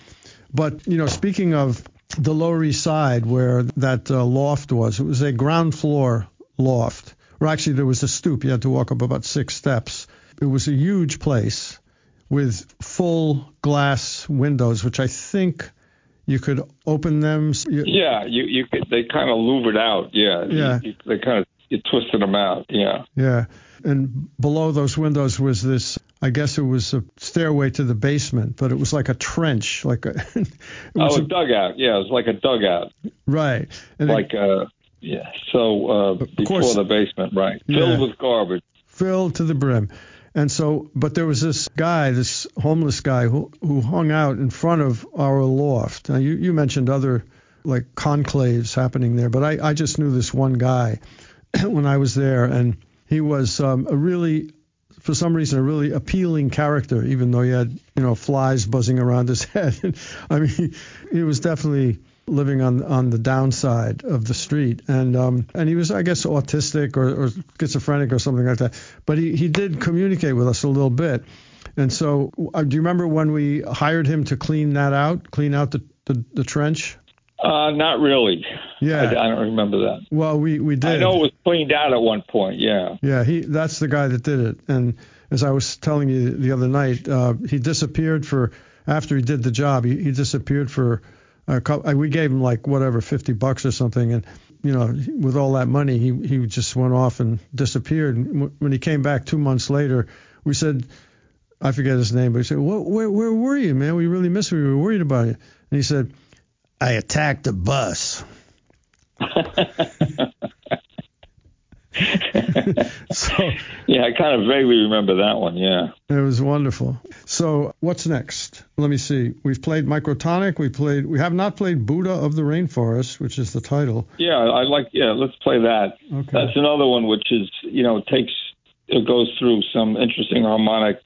But, you know, speaking of the Lower East Side, where that loft was. It was a ground floor loft or actually there was a stoop. You had to walk up about 6 steps. It was a huge place with full glass windows, which I think you could open them. You could, they kind of louvered out. Yeah. They kind of you twisted them out. Yeah. And below those windows was this, I guess it was a stairway to the basement, but it was like a trench, like a. it was a dugout. Yeah, it was like a dugout. Right. And like before the basement, right? Yeah. Filled with garbage. Filled to the brim. And so, but there was this guy, this homeless guy who hung out in front of our loft. Now, you mentioned other like conclaves happening there, but I just knew this one guy when I was there, and he was for some reason, a really appealing character, even though he had, flies buzzing around his head. I mean, he was definitely living on the downside of the street, and he was, I guess, autistic or schizophrenic or something like that. But he did communicate with us a little bit. And so, do you remember when we hired him to clean out the trench? Not really. Yeah, I don't remember that. Well, we did. I know it was cleaned out at one point. Yeah. Yeah, that's the guy that did it. And as I was telling you the other night, he disappeared after he did the job. He disappeared for. We gave him like whatever, $50 or something, and with all that money, he just went off and disappeared. And when he came back 2 months later, we said, I forget his name, but we said, where were you, man? We really missed you. We were worried about you. And he said, I attacked a bus. So yeah, I kind of vaguely remember that one. Yeah, it was wonderful. So what's next? Let me see. We've played Microtonic. We have not played Buddha of the Rainforest, which is the title. Yeah, let's play that. Okay. That's another one which is it goes through some interesting harmonic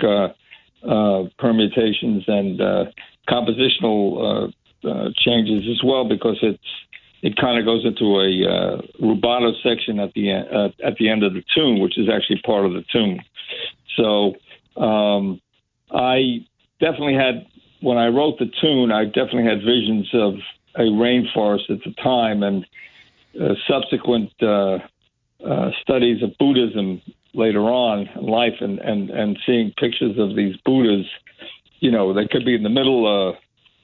permutations and compositional changes as well, because it kind of goes into a rubato section at the end of the tune, which is actually part of the tune. So I definitely had, when I wrote the tune, I definitely had visions of a rainforest at the time, and subsequent studies of Buddhism later on in life, and seeing pictures of these Buddhas, they could be in the middle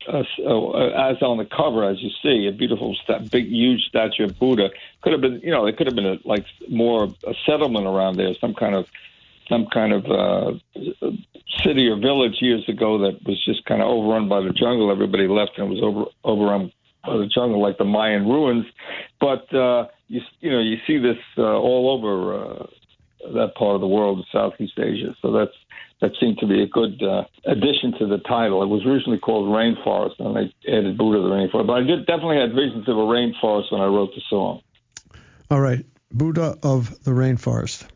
as on the cover, as you see, a beautiful, big, huge statue of Buddha. Could have been, it could have been a settlement around there, some kind of city or village years ago that was just kind of overrun by the jungle. Everybody left and was overrun by the jungle, like the Mayan ruins. But you see this all over that part of the world, Southeast Asia. So that seemed to be a good addition to the title. It was originally called Rainforest, and they added Buddha the Rainforest. But I definitely had visions of a rainforest when I wrote the song. All right, Buddha of the Rainforest.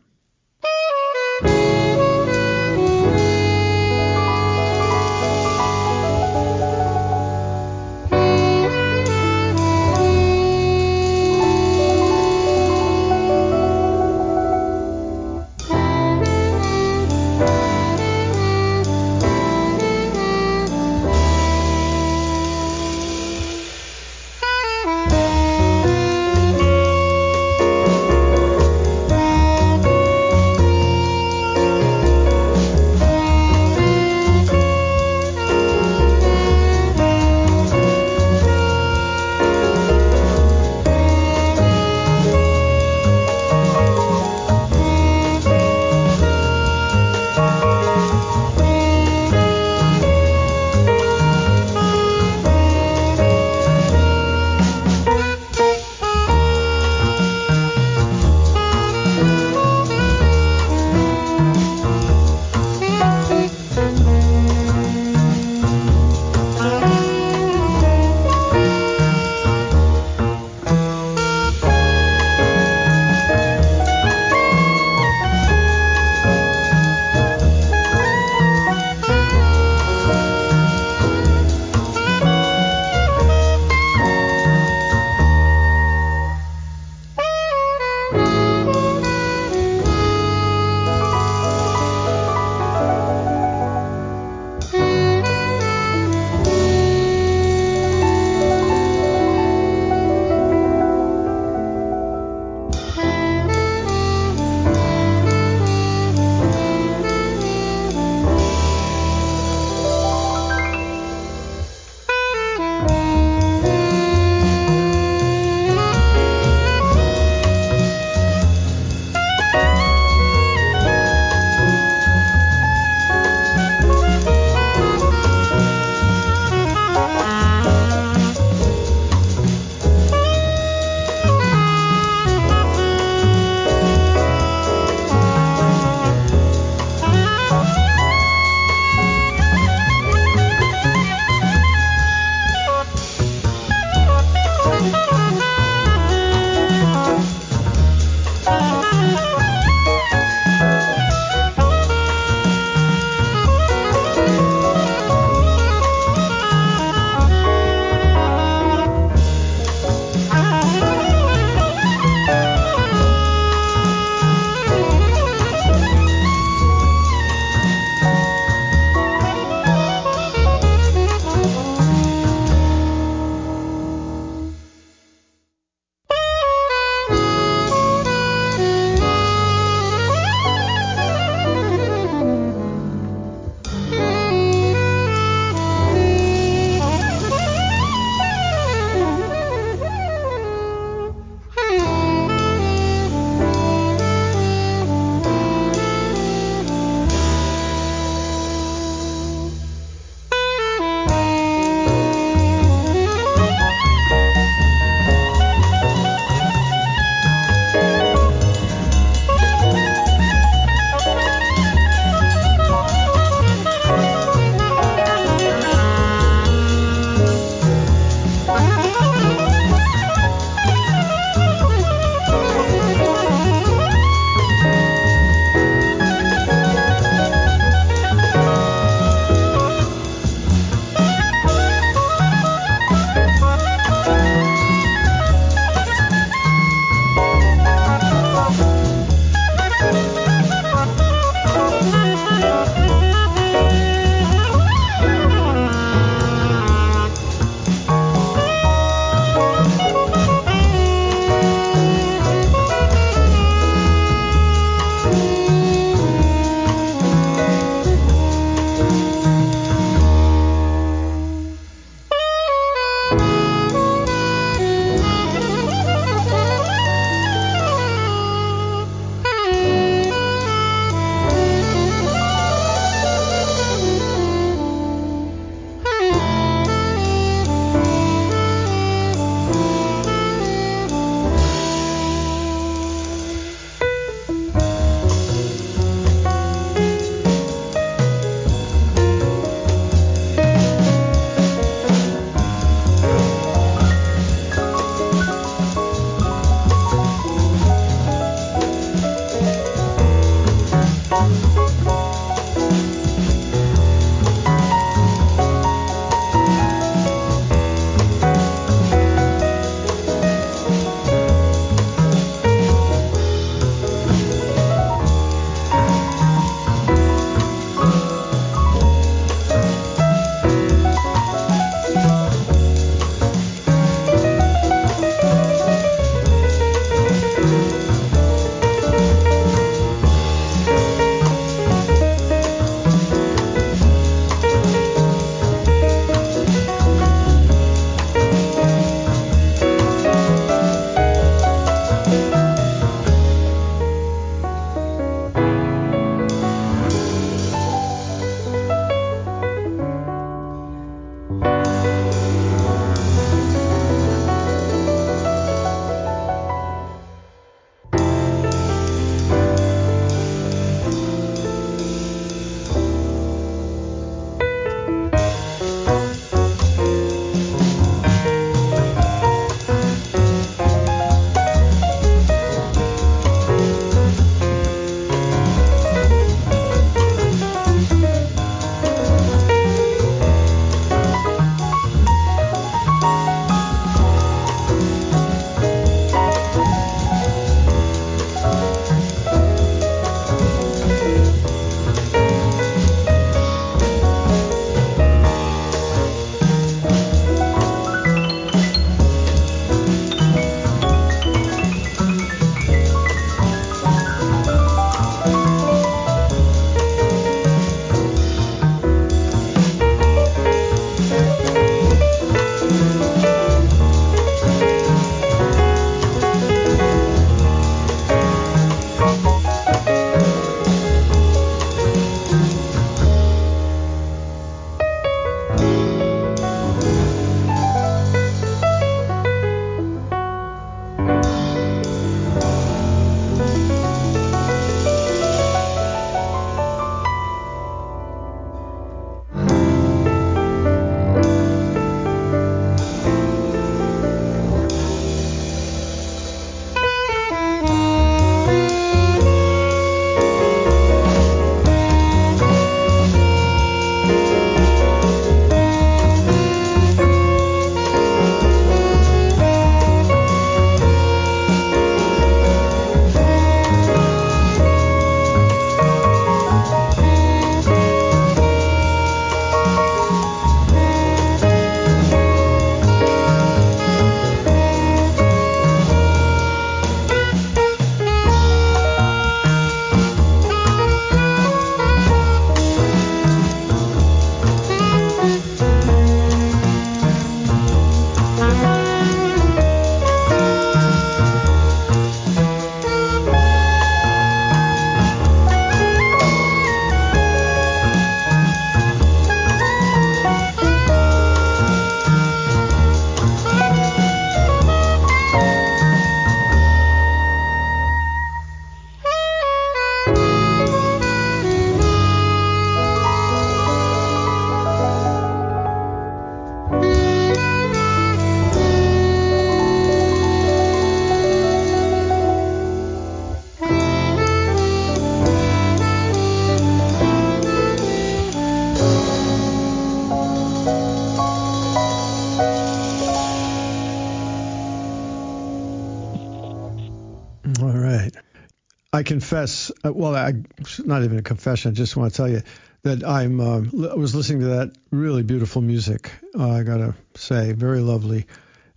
confess, not even a confession, I just want to tell you that I was listening to that really beautiful music, I got to say, very lovely,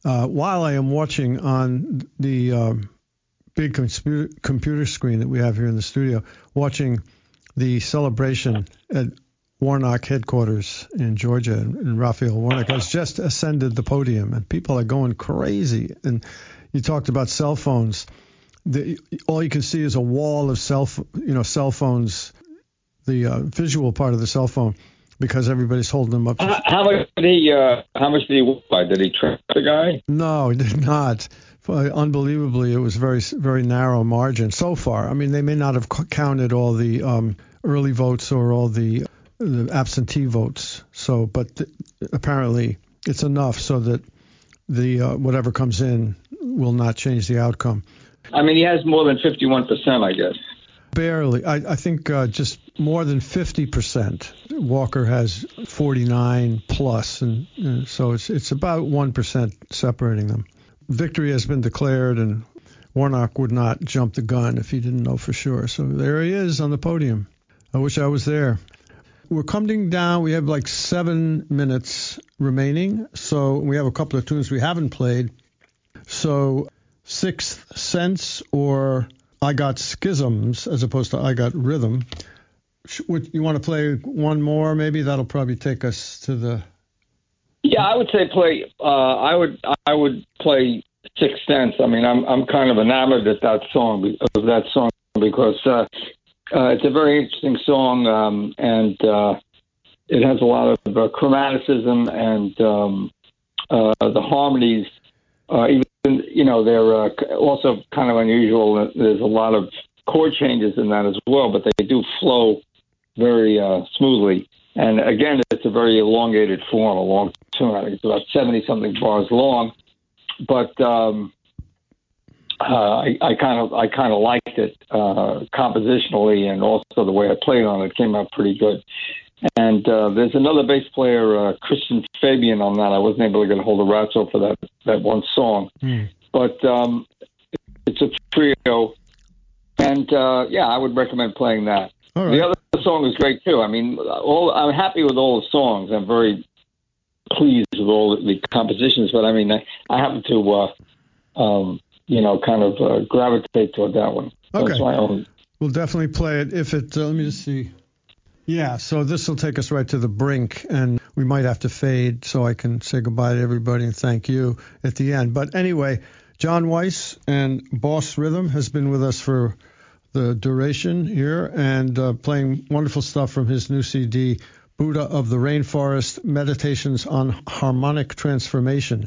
while I am watching on the big computer screen that we have here in the studio, watching the celebration at Warnock headquarters in Georgia, and Raphael Warnock has just ascended the podium, and people are going crazy. And you talked about cell phones. All you can see is a wall of cell phones, the visual part of the cell phone, because everybody's holding them up. How much did he walk by? Did he trip the guy? No, he did not. Unbelievably, it was very, very narrow margin so far. I mean, they may not have counted all the early votes or all the absentee votes. So, but apparently it's enough so that the whatever comes in will not change the outcome. I mean, he has more than 51%, I guess. Barely. I think just more than 50%. Walker has 49 plus, and so it's about 1% separating them. Victory has been declared, and Warnock would not jump the gun if he didn't know for sure. So there he is on the podium. I wish I was there. We're coming down. We have like 7 minutes remaining, so we have a couple of tunes we haven't played. So Sixth Sense or I Got Schisms as opposed to I Got Rhythm. You want to play one more? Maybe that'll probably take us to the... Yeah, I would say play. I would play Sixth Sense. I mean, I'm kind of enamored of that song because it's a very interesting song, and it has a lot of chromaticism, and the harmonies. Even they're also kind of unusual. There's a lot of chord changes in that as well, but they do flow very smoothly. And again, it's a very elongated form, a long tune. I think it's about 70-something bars long, but I kind of liked it compositionally, and also the way I played on it came out pretty good. And there's another bass player, Christian Fabian, on that. I wasn't able to get a hold of Ratzo for that one song, but it's a trio, and I would recommend playing that. All right. The other song is great too. I mean, I'm happy with all the songs. I'm very pleased with all the compositions, but I mean, I happen to, gravitate toward that one. Okay. That's my own. We'll definitely play it if it. Let me just see. Yeah, so this will take us right to the brink, and we might have to fade so I can say goodbye to everybody and thank you at the end. But anyway, John Weiss and Boss Rhythm has been with us for the duration here, and playing wonderful stuff from his new CD, Buddha of the Rainforest, Meditations on Harmonic Transformation,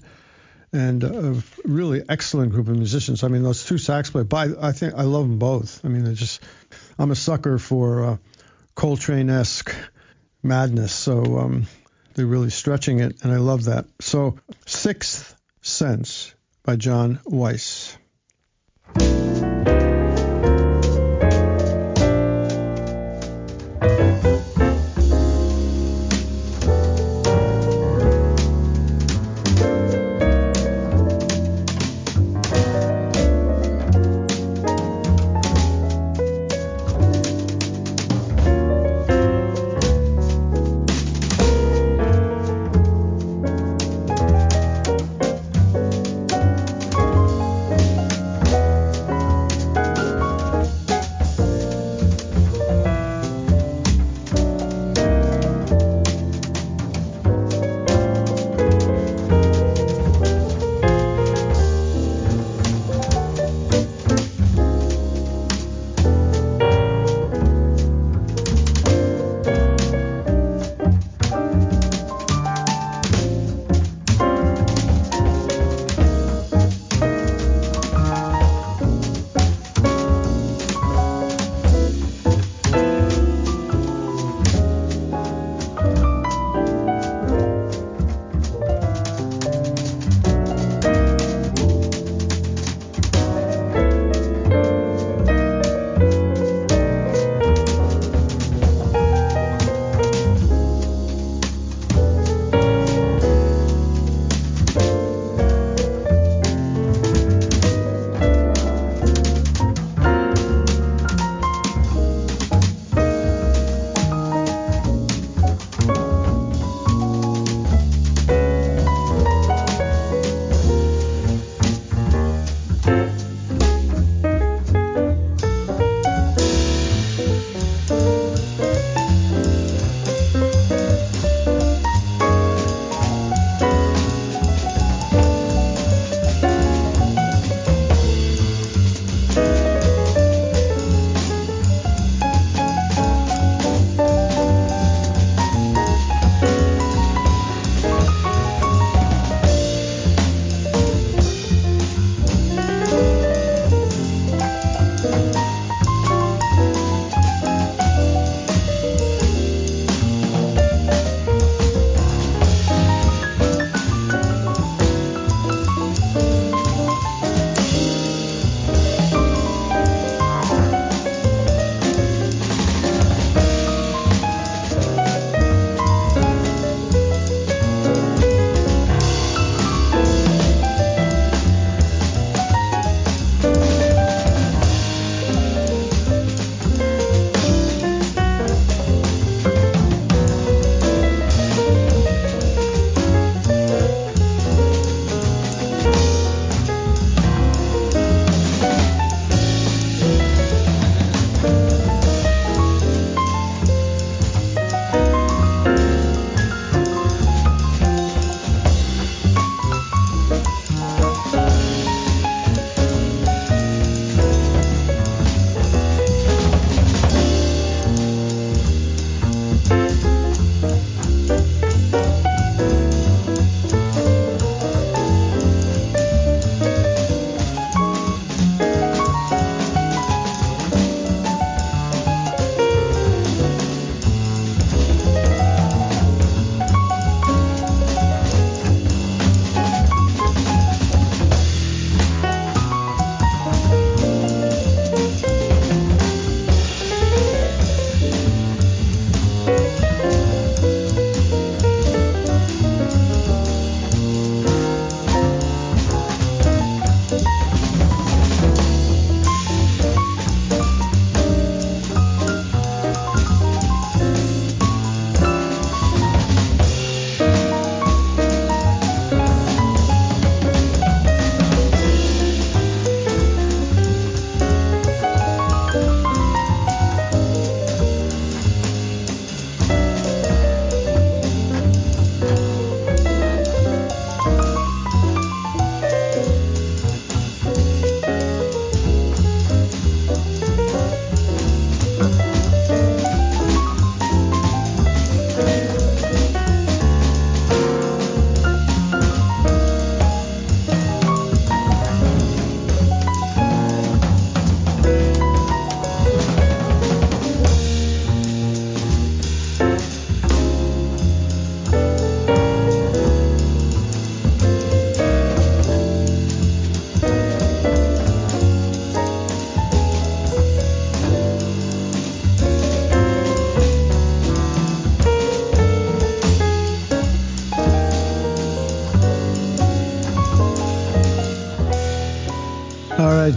and a really excellent group of musicians. I mean, those two sax players, I love them both. I mean, I'm a sucker for Coltrane-esque madness, so they're really stretching it, and I love that. So, Sixth Sense by John Weiss.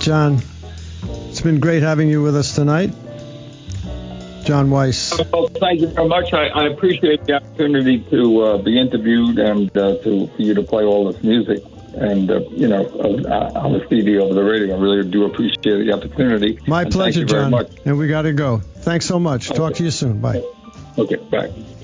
John. It's been great having you with us tonight. John Weiss. Well, thank you very much. I appreciate the opportunity to be interviewed and for you to play all this music. And, on the CD over the radio, I really do appreciate the opportunity. My pleasure, John. Thank you very much. And we got to go. Thanks so much. Okay. Talk to you soon. Bye. Okay, bye.